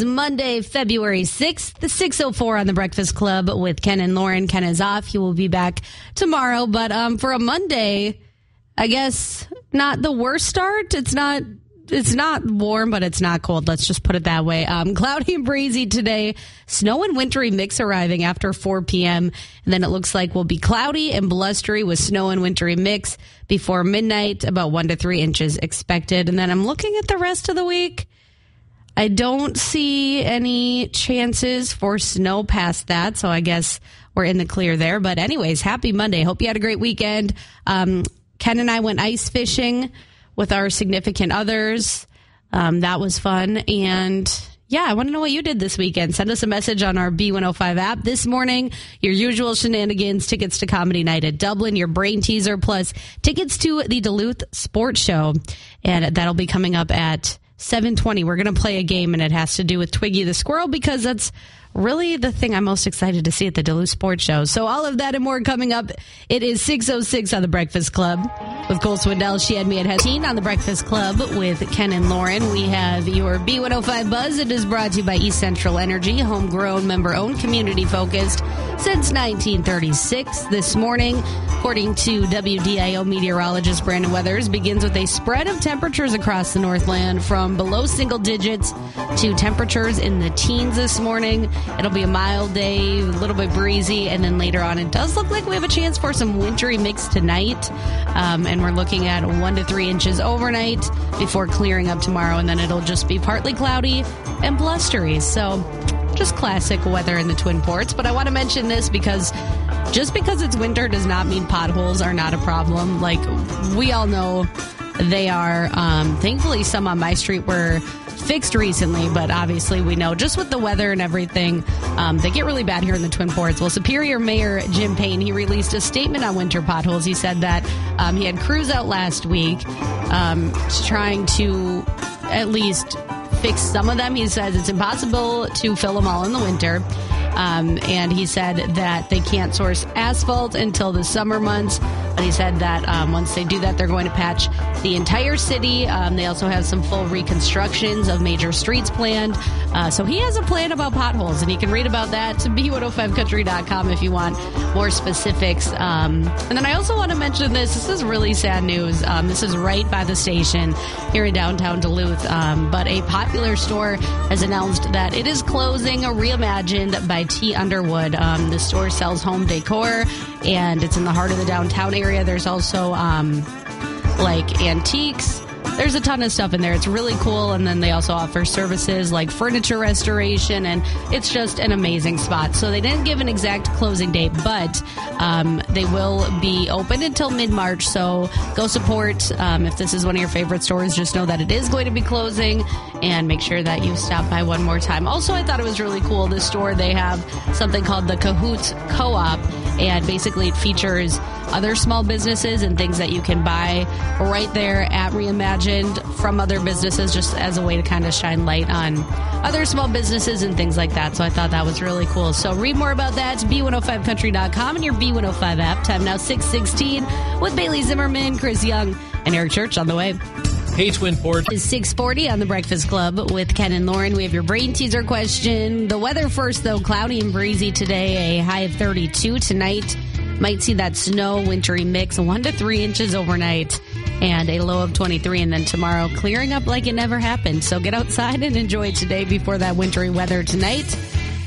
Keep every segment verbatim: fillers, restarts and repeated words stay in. is Monday, February sixth, the six oh four on The Breakfast Club with Ken and Lauren. Ken is off. He will be back tomorrow. But um, for a Monday, I guess not the worst start. It's not... It's not warm, but it's not cold. Let's just put it that way. Um, cloudy and breezy today. Snow and wintry mix arriving after four p.m. And then it looks like we'll be cloudy and blustery with snow and wintry mix before midnight, about one to three inches expected. And then I'm looking at the rest of the week. I don't see any chances for snow past that. So I guess we're in the clear there. But anyways, happy Monday. Hope you had a great weekend. Um, Ken and I went ice fishing with our significant others. Um, that was fun. And yeah, I want to know what you did this weekend. Send us a message on our B one oh five app this morning. Your usual shenanigans, tickets to comedy night at Dublin, your brain teaser, plus tickets to the Duluth Sports Show. And that'll be coming up at seven twenty. We're going to play a game, and it has to do with Twiggy the squirrel, because that's really the thing I'm most excited to see at the Duluth Sports Show. So all of that and more coming up. It is six oh six on The Breakfast Club with Cole Swindell. She had me at Hessine on The Breakfast Club with Ken and Lauren. We have your B one oh five Buzz. It is brought to you by East Central Energy, homegrown, member-owned, community-focused since nineteen thirty-six. This morning, according to W D I O meteorologist Brandon Weathers, begins with a spread of temperatures across the Northland from below single digits to temperatures in the teens this morning. It'll be a mild day, a little bit breezy, and then later on it does look like we have a chance for some wintry mix tonight. Um, and we're looking at one to three inches overnight before clearing up tomorrow, and then it'll just be partly cloudy and blustery. So just classic weather in the Twin Ports. But I want to mention this because just because it's winter does not mean potholes are not a problem. Like, we all know they are. Um, thankfully, some on my street were fixed recently, but obviously we know just with the weather and everything, um, they get really bad here in the Twin Ports. Well, Superior Mayor Jim Payne, he released a statement on winter potholes. He said that um, he had crews out last week um, trying to at least fix some of them. He says it's impossible to fill them all in the winter. Um, and he said that they can't source asphalt until the summer months. But he said that um, once they do that, they're going to patch the entire city. Um, they also have some full reconstructions of major streets planned. Uh, so he has a plan about potholes, and you can read about that to B one oh five country dot com if you want more specifics. Um, and then I also want to mention this. This is really sad news. Um, this is right by the station here in downtown Duluth. Um, but a popular store has announced that it is closing, a Reimagined by T. Underwood. Um, the store sells home decor, and it's in the heart of the downtown area. There's also um, like antiques. There's a ton of stuff in there. It's really cool. And then they also offer services like furniture restoration, and it's just an amazing spot. So they didn't give an exact closing date, but um, they will be open until mid-March. So go support. Um, if this is one of your favorite stores, just know that it is going to be closing, and make sure that you stop by one more time. Also, I thought it was really cool. This store, they have something called the Cahoots Co-op, and basically it features other small businesses and things that you can buy right there at Reimagined from other businesses, just as a way to kind of shine light on other small businesses and things like that. So I thought that was really cool. So read more about that. It's B one oh five country dot com and your B one oh five app. Time now six sixteen with Bailey Zimmerman, Chris Young, and Eric Church on the way. Hey, Twin Ports. It's six forty on The Breakfast Club with Ken and Lauren. We have your brain teaser question. The weather first, though. Cloudy and breezy today. A high of thirty-two tonight. Might see that snow, wintry mix, one to three inches overnight, and a low of twenty-three. And then tomorrow, clearing up like it never happened. So get outside and enjoy today before that wintry weather tonight.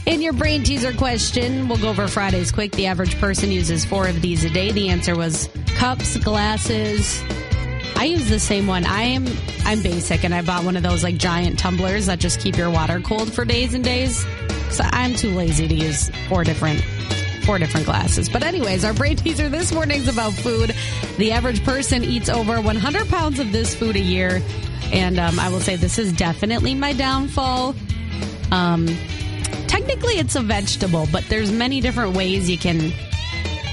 In your brain teaser question, we'll go over Fridays quick. The average person uses four of these a day. The answer was cups, glasses. I use the same one. I am I'm basic, and I bought one of those like giant tumblers that just keep your water cold for days and days. So I'm too lazy to use four different four different glasses. But anyways, our brain teaser this morning's about food. The average person eats over one hundred pounds of this food a year, and um, I will say this is definitely my downfall. Um, technically, it's a vegetable, but there's many different ways you can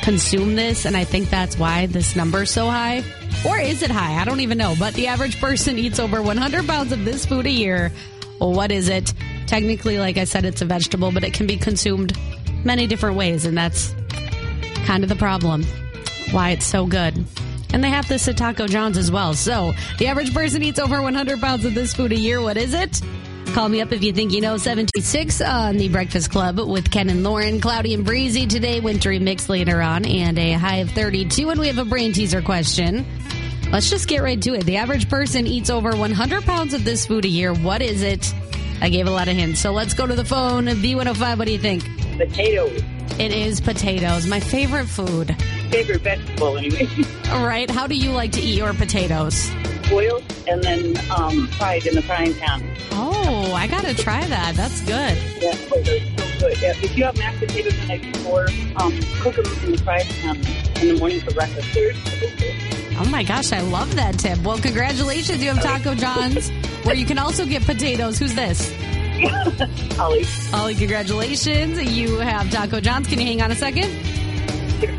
consume this, and I think that's why this number's so high. Or is it high? I don't even know. But the average person eats over one hundred pounds of this food a year. Well, what is it? Technically, like I said, it's a vegetable, but it can be consumed many different ways. And that's kind of the problem, why it's so good. And they have this at Taco John's as well. So the average person eats over one hundred pounds of this food a year. What is it? Call me up if you think you know. seven two six on the Breakfast Club with Ken and Lauren. Cloudy and breezy today, wintry mix later on, and a high of thirty-two. And we have a brain teaser question. Let's just get right to it. The average person eats over one hundred pounds of this food a year. What is it? I gave a lot of hints. So let's go to the phone. B one oh five, what do you think? Potatoes. It is potatoes. My favorite food. Favorite vegetable, anyway. All right. How do you like to eat your potatoes? Boiled and then um, fried in the frying pan. Oh, I got to try that. That's good. Yeah, potatoes are so good. Yeah, if you have mashed potatoes the night before, um, cook them in the frying pan in the morning for breakfast. Oh, my gosh. I love that tip. Well, congratulations. You have Taco John's, where you can also get potatoes. Who's this? Ollie. Ollie, congratulations. You have Taco John's. Can you hang on a second? Sure.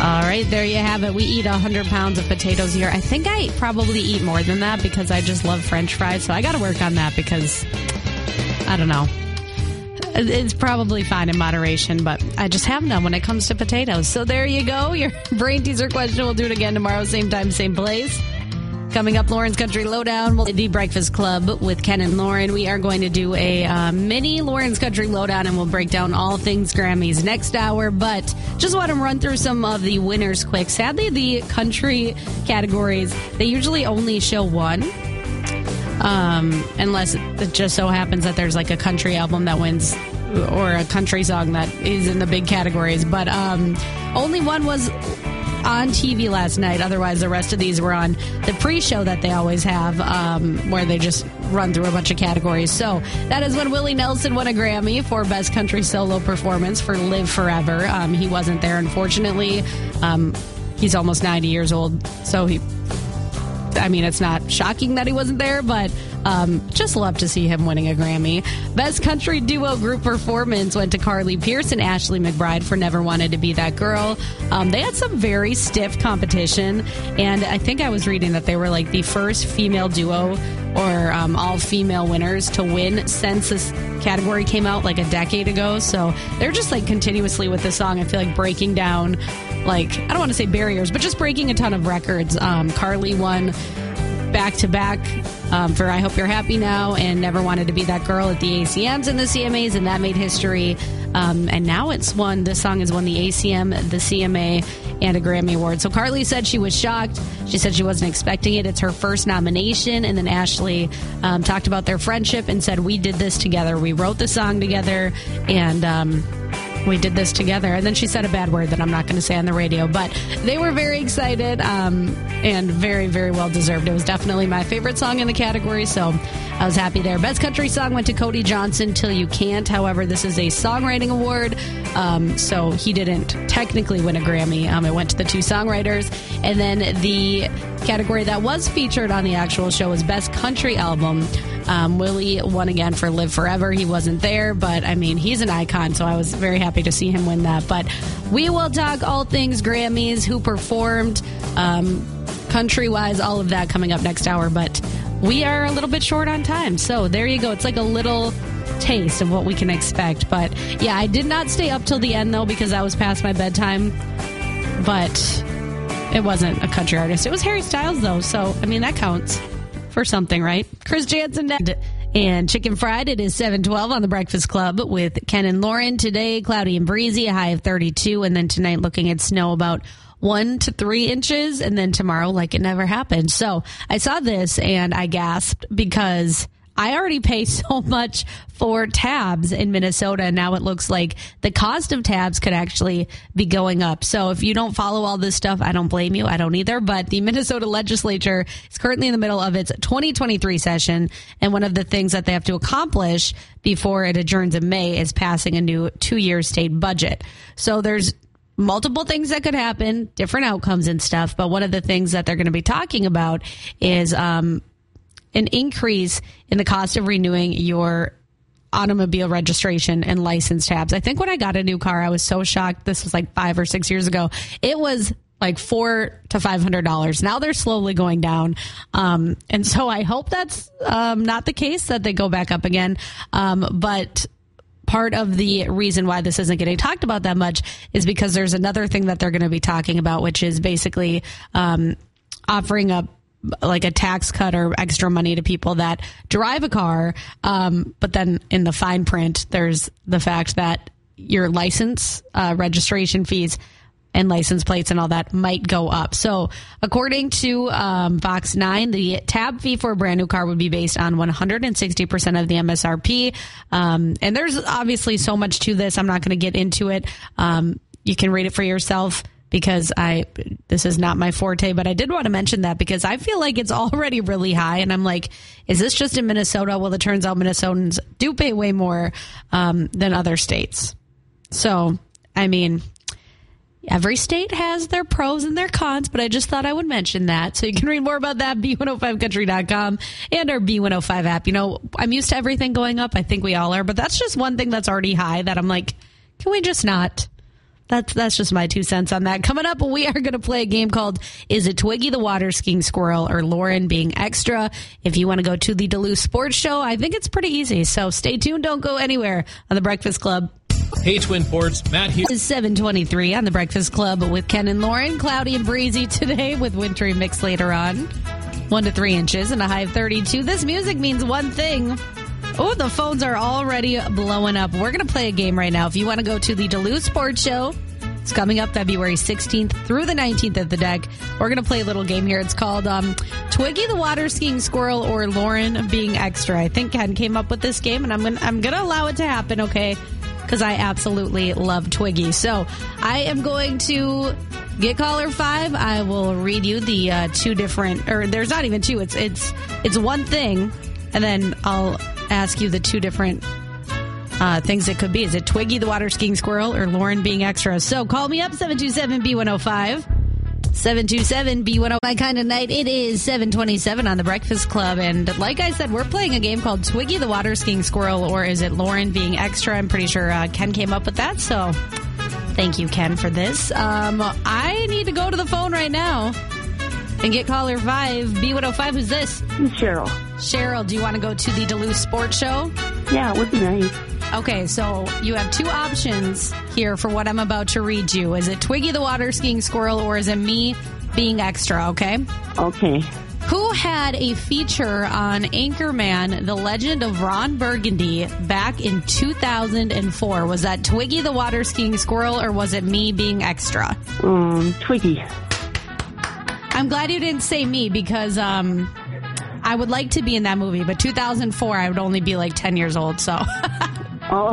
All right, there you have it. We eat one hundred pounds of potatoes a year. I think I probably eat more than that because I just love French fries. So I got to work on that because, I don't know. It's probably fine in moderation, but I just have none when it comes to potatoes. So there you go. Your brain teaser question. We'll do it again tomorrow. Same time, same place. Coming up, Lauren's Country Lowdown. We'll do the Breakfast Club with Ken and Lauren. We are going to do a uh, mini Lauren's Country Lowdown, and we'll break down all things Grammys next hour. But just want to run through some of the winners quick. Sadly, the country categories, they usually only show one. Um, unless it just so happens that there's like a country album that wins or a country song that is in the big categories. But um, only one was on T V last night. Otherwise, the rest of these were on the pre-show that they always have, um, where they just run through a bunch of categories. So that is when Willie Nelson won a Grammy for Best Country Solo Performance for Live Forever. Um, he wasn't there, unfortunately. Um, he's almost ninety years old, so he... I mean, it's not shocking that he wasn't there, but um, just love to see him winning a Grammy. Best Country Duo Group Performance went to Carly Pearce and Ashley McBryde for Never Wanted to Be That Girl. Um, they had some very stiff competition, and I think I was reading that they were like the first female duo or um, all-female winners to win since this category came out like a decade ago. So they're just like continuously with this song, I feel like, breaking down, like, I don't want to say barriers, but just breaking a ton of records. Um, Carly won back-to-back um, for I Hope You're Happy Now and Never Wanted to Be That Girl at the A C Ms and the C M As, and that made history. Um, and now it's won, this song has won the A C M, the C M A, and a Grammy Award. So Carly said she was shocked. She said she wasn't expecting it. It's her first nomination. And then Ashley um, talked about their friendship and said, we did this together. We wrote the song together, and um, we did this together. And then she said a bad word that I'm not going to say on the radio. But they were very excited um, and very, very well deserved. It was definitely my favorite song in the category, so I was happy there. Best Country Song went to Cody Johnson, Till You Can't. However, this is a songwriting award, um, so he didn't technically win a Grammy. Um, it went to the two songwriters. And then the category that was featured on the actual show was Best Country Album. Um, Willie won again for Live Forever. He wasn't there, but, I mean, he's an icon, so I was very happy to see him win that. But we will talk all things Grammys, who performed, um, country-wise, all of that coming up next hour. But we are a little bit short on time, so there you go. It's like a little taste of what we can expect. But, yeah, I did not stay up till the end, though, because I was past my bedtime. But it wasn't a country artist. It was Harry Styles, though, so, I mean, that counts for something, right? Chris Jansen and Chicken Fried. It is seven twelve on the Breakfast Club with Ken and Lauren. Today, cloudy and breezy, a high of thirty-two, and then tonight looking at snow about one to three inches, and then tomorrow like it never happened. So I saw this and I gasped because I already pay so much for tabs in Minnesota, and now it looks like the cost of tabs could actually be going up. So if you don't follow all this stuff, I don't blame you. I don't either. But the Minnesota legislature is currently in the middle of its twenty twenty-three session, and one of the things that they have to accomplish before it adjourns in May is passing a new two-year state budget. So there's multiple things that could happen, different outcomes and stuff, but one of the things that they're going to be talking about is um an increase in the cost of renewing your automobile registration and license tabs. I think when I got a new car, I was so shocked. This was like five or six years ago. It was like four to five hundred dollars. Now they're slowly going down. Um, and so I hope that's um, not the case, that they go back up again. Um, but part of the reason why this isn't getting talked about that much is because there's another thing that they're going to be talking about, which is basically um, offering up like a tax cut or extra money to people that drive a car. Um, but then in the fine print, there's the fact that your license, uh, registration fees and license plates and all that might go up. So according to um, Fox nine, the tab fee for a brand new car would be based on one hundred sixty percent of the M S R P. Um, and there's obviously so much to this. I'm not going to get into it. Um, you can read it for yourself, because I, this is not my forte, but I did want to mention that because I feel like it's already really high. And I'm like, is this just in Minnesota? Well, it turns out Minnesotans do pay way more um, than other states. So, I mean, every state has their pros and their cons, but I just thought I would mention that. So you can read more about that, B one oh five country dot com and our B one oh five app. You know, I'm used to everything going up. I think we all are, but that's just one thing that's already high that I'm like, can we just not? That's that's just my two cents on that. Coming up, we are going to play a game called Is It Twiggy the Water Skiing Squirrel or Lauren Being Extra? If you want to go to the Duluth Sports Show, I think it's pretty easy. So stay tuned. Don't go anywhere on The Breakfast Club. Hey, Twin Ports, Matt here. It's seven twenty-three on The Breakfast Club with Ken and Lauren. Cloudy and breezy today with wintry mix later on. One to three inches and a high of thirty-two. This music means one thing. Oh, the phones are already blowing up. We're going to play a game right now. If you want to go to the Duluth Sports Show, it's coming up February sixteenth through the nineteenth at the deck. We're going to play a little game here. It's called um, Twiggy the Water Skiing Squirrel or Lauren Being Extra. I think Ken came up with this game, and I'm going I'm going to allow it to happen, okay? Because I absolutely love Twiggy. So I am going to get caller five. I will read you the uh, two different, or there's not even two. It's it's it's one thing, and then I'll ask you the two different uh, things it could be. Is it Twiggy the Water Skiing Squirrel or Lauren Being Extra? So call me up, seven two seven B one oh five. seven two seven B one oh five. My kind of night. It is seven twenty-seven on The Breakfast Club. And like I said, we're playing a game called Twiggy the Water Skiing Squirrel or Is It Lauren Being Extra? I'm pretty sure uh, Ken came up with that. So thank you, Ken, for this. Um, I need to go to the phone right now and get caller five. B one oh five, who's this? It's Cheryl. Cheryl, do you want to go to the Duluth Sports Show? Yeah, it would be nice. Okay, so you have two options here for what I'm about to read you. Is it Twiggy the Water Skiing Squirrel or is it me being extra, okay? Okay. Who had a feature on Anchorman, The Legend of Ron Burgundy, back in two thousand four? Was that Twiggy the Water Skiing Squirrel or was it me being extra? Um, Twiggy. I'm glad you didn't say me because um, I would like to be in that movie, but two thousand four, I would only be like ten years old, so... Oh,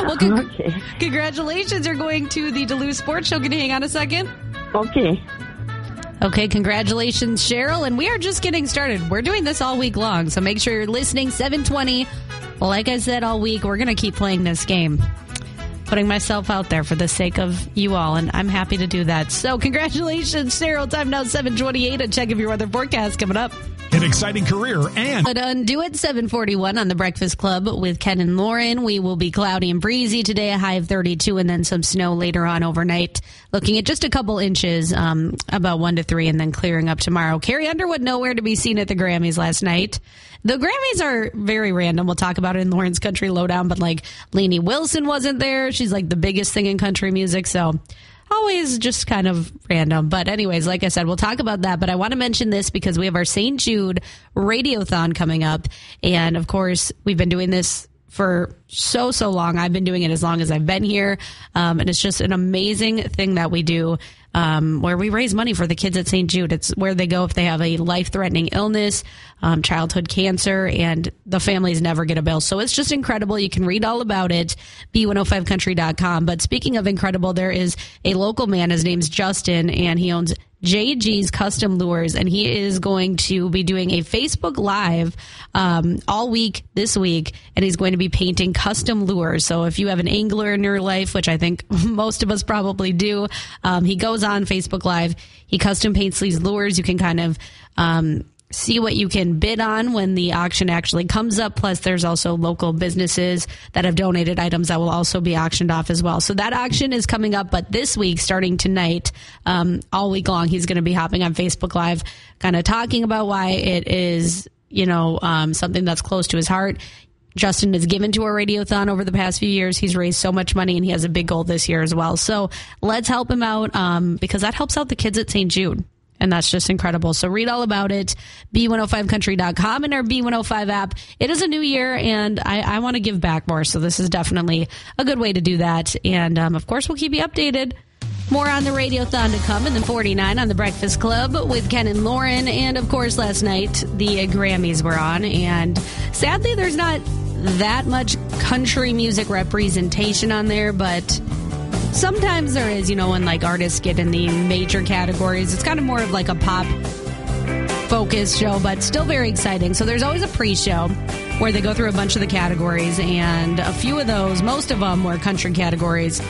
well, con- okay. Congratulations. You're going to the Duluth Sports Show. Can you hang on a second? Okay. Okay, congratulations, Cheryl. And we are just getting started. We're doing this all week long, so make sure you're listening. seven twenty, like I said, all week. We're going to keep playing this game. Putting myself out there for the sake of you all, and I'm happy to do that. So congratulations, Cheryl. Time now, seven twenty-eight. A check of your weather forecast coming up. An exciting career and... But undo it, seven forty-one on The Breakfast Club with Ken and Lauren. We will be cloudy and breezy today, a high of thirty-two, and then some snow later on overnight, looking at just a couple inches, um, about one to three, and then clearing up tomorrow. Carrie Underwood, nowhere to be seen at the Grammys last night. The Grammys are very random. We'll talk about it in Lauren's Country Lowdown, but like Lainey Wilson wasn't there. She's like the biggest thing in country music, so... Always just kind of random. But anyways, like I said, we'll talk about that. But I want to mention this because we have our Saint Jude Radiothon coming up. And, of course, we've been doing this for so, so long. I've been doing it as long as I've been here. Um, and it's just an amazing thing that we do um, where we raise money for the kids at Saint Jude. It's where they go if they have a life-threatening illness, um, childhood cancer, and the families never get a bill. So it's just incredible. You can read all about it, B one oh five country dot com. But speaking of incredible, there is a local man. His name's Justin, and he owns J G's Custom Lures, and he is going to be doing a Facebook Live um, all week this week, and he's going to be painting custom lures. So if you have an angler in your life, which I think most of us probably do, um, he goes on Facebook Live. He custom paints these lures. You can kind of um, see what you can bid on when the auction actually comes up. Plus, there's also local businesses that have donated items that will also be auctioned off as well. So that auction is coming up, but this week, starting tonight, um, all week long, he's going to be hopping on Facebook Live, kind of talking about why it is, you know, um, something that's close to his heart. Justin has given to a radiothon over the past few years. He's raised so much money, and he has a big goal this year as well. So let's help him out um, because that helps out the kids at Saint Jude. And that's just incredible. So read all about it, B one oh five country dot com and our B one oh five app. It is a new year, and I, I want to give back more, so this is definitely a good way to do that. And, um, of course, we'll keep you updated. More on the Radiothon to come, and then forty-nine on The Breakfast Club with Ken and Lauren. And, of course, last night the Grammys were on, and sadly there's not that much country music representation on there, but sometimes there is, you know, when, like, artists get in the major categories. It's kind of more of like a pop-focused show, but still very exciting. So there's always a pre-show where they go through a bunch of the categories, and a few of those, most of them were country categories,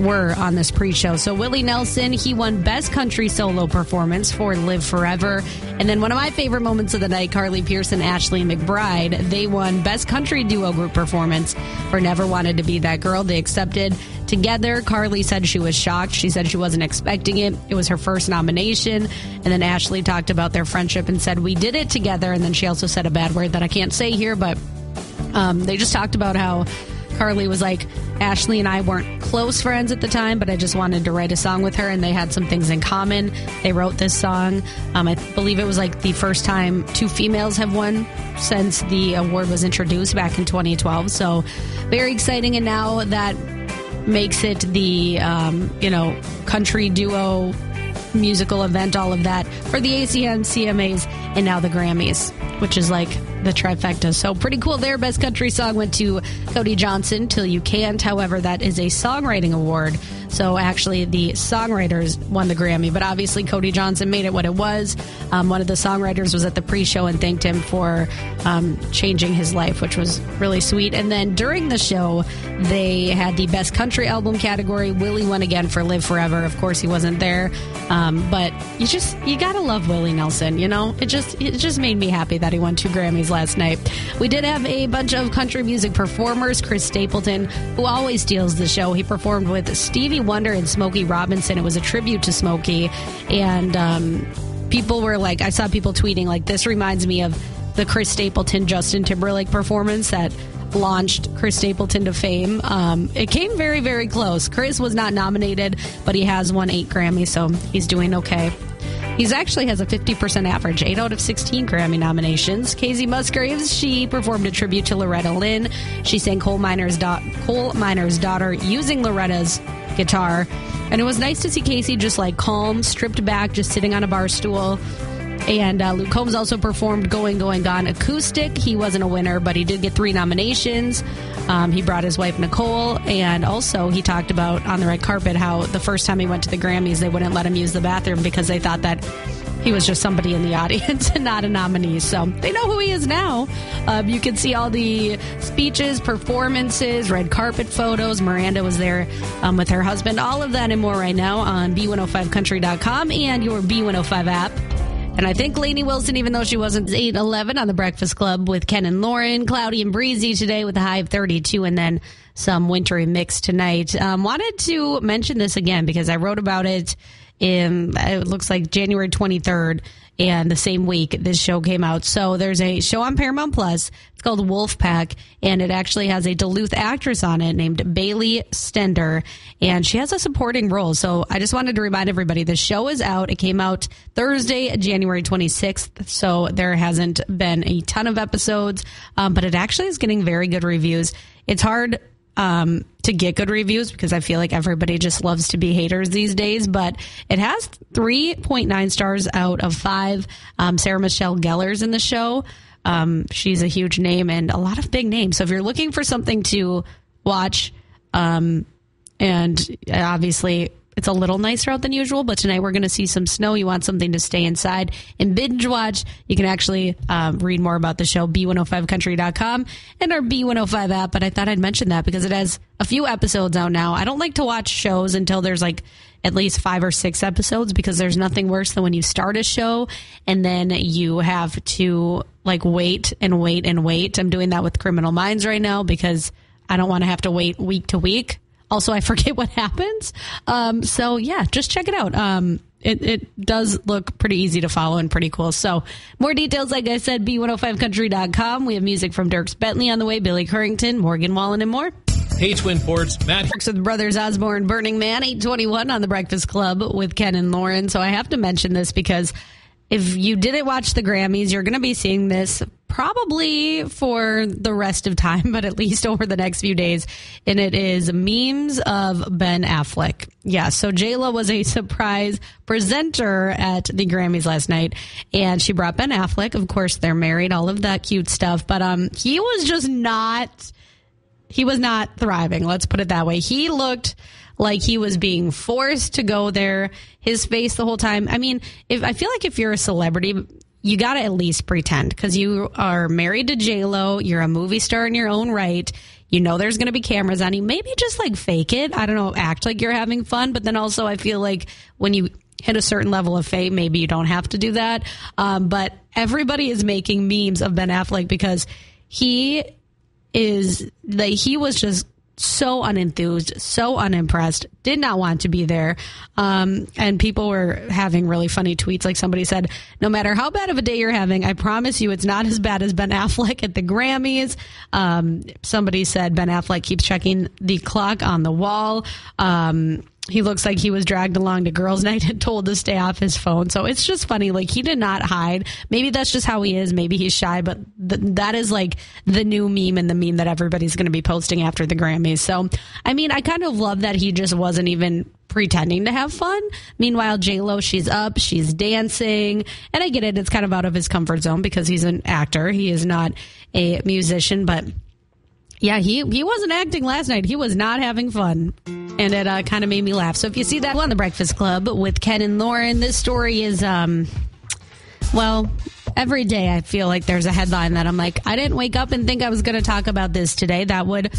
were on this pre-show. So Willie Nelson, he won Best Country Solo Performance for Live Forever. And then one of my favorite moments of the night, Carly Pearce and Ashley McBryde, they won Best Country Duo Group Performance for Never Wanted to Be That Girl. They accepted together. Carly said she was shocked. She said she wasn't expecting it. It was her first nomination. And then Ashley talked about their friendship and said, "We did it together." And then she also said a bad word that I can't say here, but um, they just talked about how Carly was like, "Ashley and I weren't close friends at the time, but I just wanted to write a song with her," and they had some things in common. They wrote this song. Um, I believe it was like the first time two females have won since the award was introduced back in twenty twelve. So very exciting. And now that makes it the, um, you know, country duo musical event, all of that for the A C M, C M As, and now the Grammys, which is like the trifecta. So pretty cool there. Best country song went to Cody Johnson, Till You Can't. However, that is a songwriting award. So actually the songwriters won the Grammy, but obviously Cody Johnson made it what it was. Um, one of the songwriters was at the pre-show and thanked him for um, changing his life, which was really sweet. And then during the show, they had the Best Country Album category. Willie won again for Live Forever. Of course, he wasn't there. Um, but you just, you gotta love Willie Nelson, you know? It just, it just made me happy that he won two Grammys last night. We did have a bunch of country music performers. Chris Stapleton, who always steals the show, he performed with Stevie Wonder and Smokey Robinson. It was a tribute to Smokey, and um, people were like, I saw people tweeting like, "This reminds me of the Chris Stapleton, Justin Timberlake performance that launched Chris Stapleton to fame." Um, it came very, very close. Chris was not nominated, but he has won eight Grammys, so he's doing okay. He actually has a fifty percent average, eight out of sixteen Grammy nominations. Kasey Musgraves, she performed a tribute to Loretta Lynn. She sang Coal Miner's, da- Coal Miner's Daughter using Loretta's guitar. And it was nice to see Kasey just like calm, stripped back, just sitting on a bar stool. And uh, Luke Combs also performed Going, Going, Gone acoustic. He wasn't a winner, but he did get three nominations. Um, he brought his wife, Nicole, and also he talked about on the red carpet how the first time he went to the Grammys, they wouldn't let him use the bathroom because they thought that he was just somebody in the audience and not a nominee. So they know who he is now. Um, you can see all the speeches, performances, red carpet photos. Miranda was there um, with her husband. All of that and more right now on B one oh five country dot com and your B one oh five app. And I think Lainey Wilson, even though she wasn't eight eleven on The Breakfast Club with Ken and Lauren, cloudy and breezy today with a high of thirty-two and then some wintry mix tonight. Um, wanted to mention this again because I wrote about it in, it looks like January twenty-third, and the same week this show came out. So there's a show on Paramount Plus. It's called Wolfpack, and it actually has a Duluth actress on it named Bailey Stender, and she has a supporting role. So I just wanted to remind everybody the show is out. It came out Thursday, January twenty-sixth, so there hasn't been a ton of episodes, um, but it actually is getting very good reviews. It's hard um, to get good reviews because I feel like everybody just loves to be haters these days, but it has three point nine stars out of five. Um, Sarah Michelle Gellar's in the show. Um, she's a huge name and a lot of big names. So if you're looking for something to watch, um, and obviously it's a little nicer out than usual, but tonight we're going to see some snow. You want something to stay inside and binge watch. You can actually um, read more about the show, B one oh five country dot com and our B one oh five app. But I thought I'd mention that because it has a few episodes out now. I don't like to watch shows until there's like at least five or six episodes because there's nothing worse than when you start a show and then you have to like wait and wait and wait. I'm doing that with Criminal Minds right now because I don't want to have to wait week to week. Also, I forget what happens. Um, so, yeah, just check it out. Um, it, it does look pretty easy to follow and pretty cool. So more details, like I said, B one oh five country dot com. We have music from Dierks Bentley on the way, Billy Currington, Morgan Wallen, and more. H Wind Ports, Matt works with Brothers Osborne, Burning Man, eight twenty-one on The Breakfast Club with Ken and Lauren. So I have to mention this because if you didn't watch the Grammys, you're going to be seeing this probably for the rest of time, but at least over the next few days. And it is memes of Ben Affleck. Yeah, so J-Lo was a surprise presenter at the Grammys last night, and she brought Ben Affleck. Of course, they're married, all of that cute stuff. But um, he was just not, he was not thriving. Let's put it that way. He looked like he was being forced to go there, his face the whole time. I mean, if I feel like if you're a celebrity, you got to at least pretend, because you are married to J-Lo. You're a movie star in your own right. You know there's going to be cameras on you. Maybe just like fake it. I don't know, act like you're having fun. But then also I feel like when you hit a certain level of fame, maybe you don't have to do that. Um, but everybody is making memes of Ben Affleck because he is, like, he was just so unenthused, so unimpressed, did not want to be there. Um, and people were having really funny tweets. Like somebody said, no matter how bad of a day you're having, I promise you it's not as bad as Ben Affleck at the Grammys. Um, somebody said Ben Affleck keeps checking the clock on the wall. Um, he looks like he was dragged along to girls' night and told to stay off his phone. So it's just funny. Like, he did not hide. Maybe that's just how he is. Maybe he's shy, but th- that is like the new meme and the meme that everybody's going to be posting after the Grammys. So, I mean, I kind of love that he just wasn't even pretending to have fun. Meanwhile, J-Lo, she's up, she's dancing, and I get it. It's kind of out of his comfort zone because he's an actor. He is not a musician, but yeah, he, he wasn't acting last night. He was not having fun. And it uh, kind of made me laugh. So if you see that on The Breakfast Club with Ken and Lauren, this story is, um, well, every day I feel like there's a headline that I'm like, I didn't wake up and think I was going to talk about this today. That would,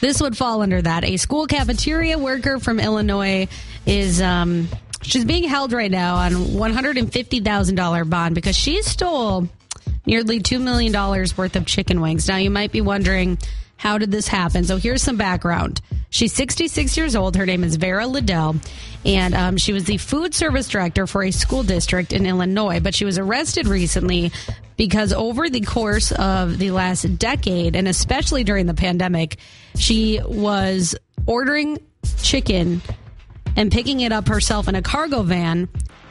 this would fall under that. A school cafeteria worker from Illinois is, um, she's being held right now on one hundred fifty thousand dollars bond because she stole nearly two million dollars worth of chicken wings. Now you might be wondering, how did this happen? So here's some background. She's sixty-six years old. Her name is Vera Liddell, and um, she was the food service director for a school district in Illinois. But she was arrested recently because over the course of the last decade, and especially during the pandemic, she was ordering chicken and picking it up herself in a cargo van.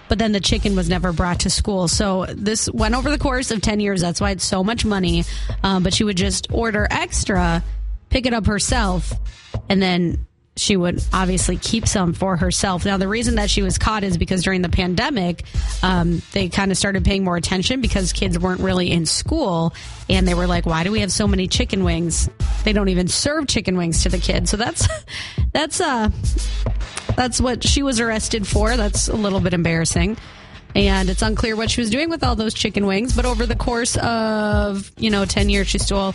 But then the chicken was never brought to school. So this went over the course of ten years. That's why it's so much money. Um, but she would just order extra, pick it up herself, and then she would obviously keep some for herself. Now, the reason that she was caught is because during the pandemic, um, they kind of started paying more attention because kids weren't really in school. And they were like, why do we have so many chicken wings? They don't even serve chicken wings to the kids. So that's, that's, uh, that's what she was arrested for. That's a little bit embarrassing. And it's unclear what she was doing with all those chicken wings. But over the course of, you know, ten years, she stole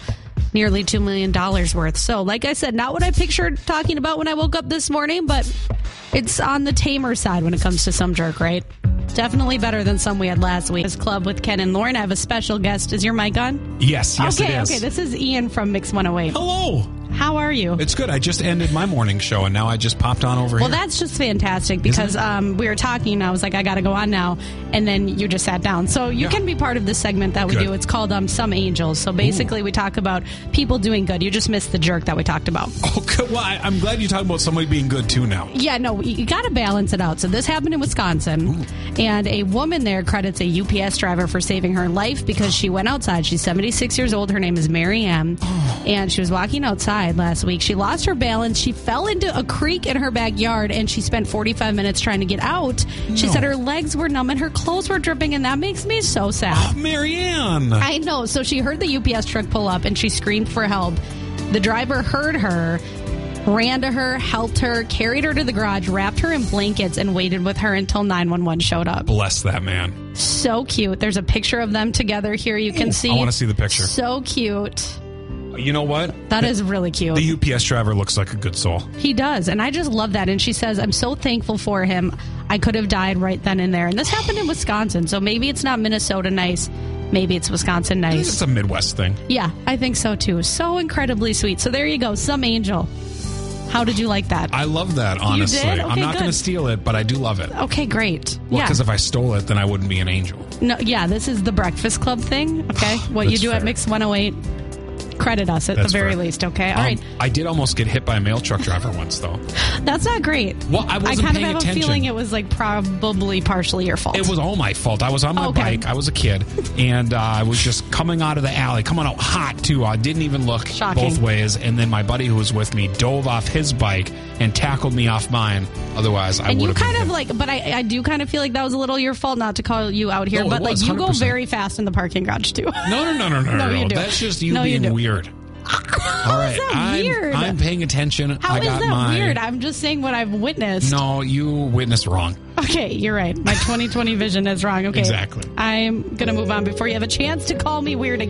nearly two million dollars worth. So, like I said, not what I pictured talking about when I woke up this morning, but it's on the tamer side when it comes to some jerk, right? Definitely better than some we had last week. This club with Ken and Lauren. I have a special guest. Is your mic on? Yes, yes okay, it is. Okay, this is Ian from Mix one oh eight. Hello. How are you? It's good. I just ended my morning show, and now I just popped on over well, here. Well, that's just fantastic because um, we were talking, and I was like, I got to go on now, and then you just sat down. So you yeah. can be part of this segment that we good. do. It's called um, Some Angels. So basically, Ooh. we talk about people doing good. You just missed the jerk that we talked about. Oh, good. Well, I, I'm glad you talked about somebody being good, too, now. Yeah, no, you got to balance it out. So this happened in Wisconsin, Ooh. and a woman there credits a U P S driver for saving her life because she went outside. She's seventy-six years old. Her name is Mary M., oh. and she was walking outside last week. She lost her balance. She fell into a creek in her backyard, and she spent forty-five minutes trying to get out. No. She said her legs were numb and her clothes were dripping, and that makes me so sad. Oh, Marianne. I know. So she heard the U P S truck pull up, and she screamed for help. The driver heard her, ran to her, helped her, carried her to the garage, wrapped her in blankets, and waited with her until nine one one showed up. Bless that man. So cute. There's a picture of them together here. You can see. I want to see the picture. So cute. You know what? That is really cute. The U P S driver looks like a good soul. He does. And I just love that. And she says, I'm so thankful for him. I could have died right then and there. And this happened in Wisconsin. So maybe it's not Minnesota nice. Maybe it's Wisconsin nice. I think it's a Midwest thing. Yeah, I think so too. So incredibly sweet. So there you go. Some angel. How did you like that? I love that, honestly. Okay, I'm not going to steal it, but I do love it. Okay, great. Well, because yeah. if I stole it, then I wouldn't be an angel. No, yeah, this is the Breakfast Club thing. Okay, what you do fair. At Mix one oh eight. Credit us at That's the very fair. least, okay? All um, right. I did almost get hit by a mail truck driver once, though. That's not great. Well, I wasn't I kind paying of have attention. a feeling it was like probably partially your fault. It was all my fault. I was on my okay. bike. I was a kid, and uh, I was just coming out of the alley, coming out hot, too. I didn't even look Shocking. both ways. And then my buddy who was with me dove off his bike and tackled me off mine. Otherwise, I would have And you kind of hit. like, but I, I do kind of feel like that was a little your fault, not to call you out here, no, but like one hundred percent. You go very fast in the parking garage, too. No, no, no, no, no, no. no. That's just you no, being you weird. How All right. is that I'm, weird? I'm paying attention. How I got is that my... weird? I'm just saying what I've witnessed. No, you witnessed wrong. Okay, you're right. My twenty twenty vision is wrong. Okay. Exactly. I'm going to move on before you have a chance to call me weird again.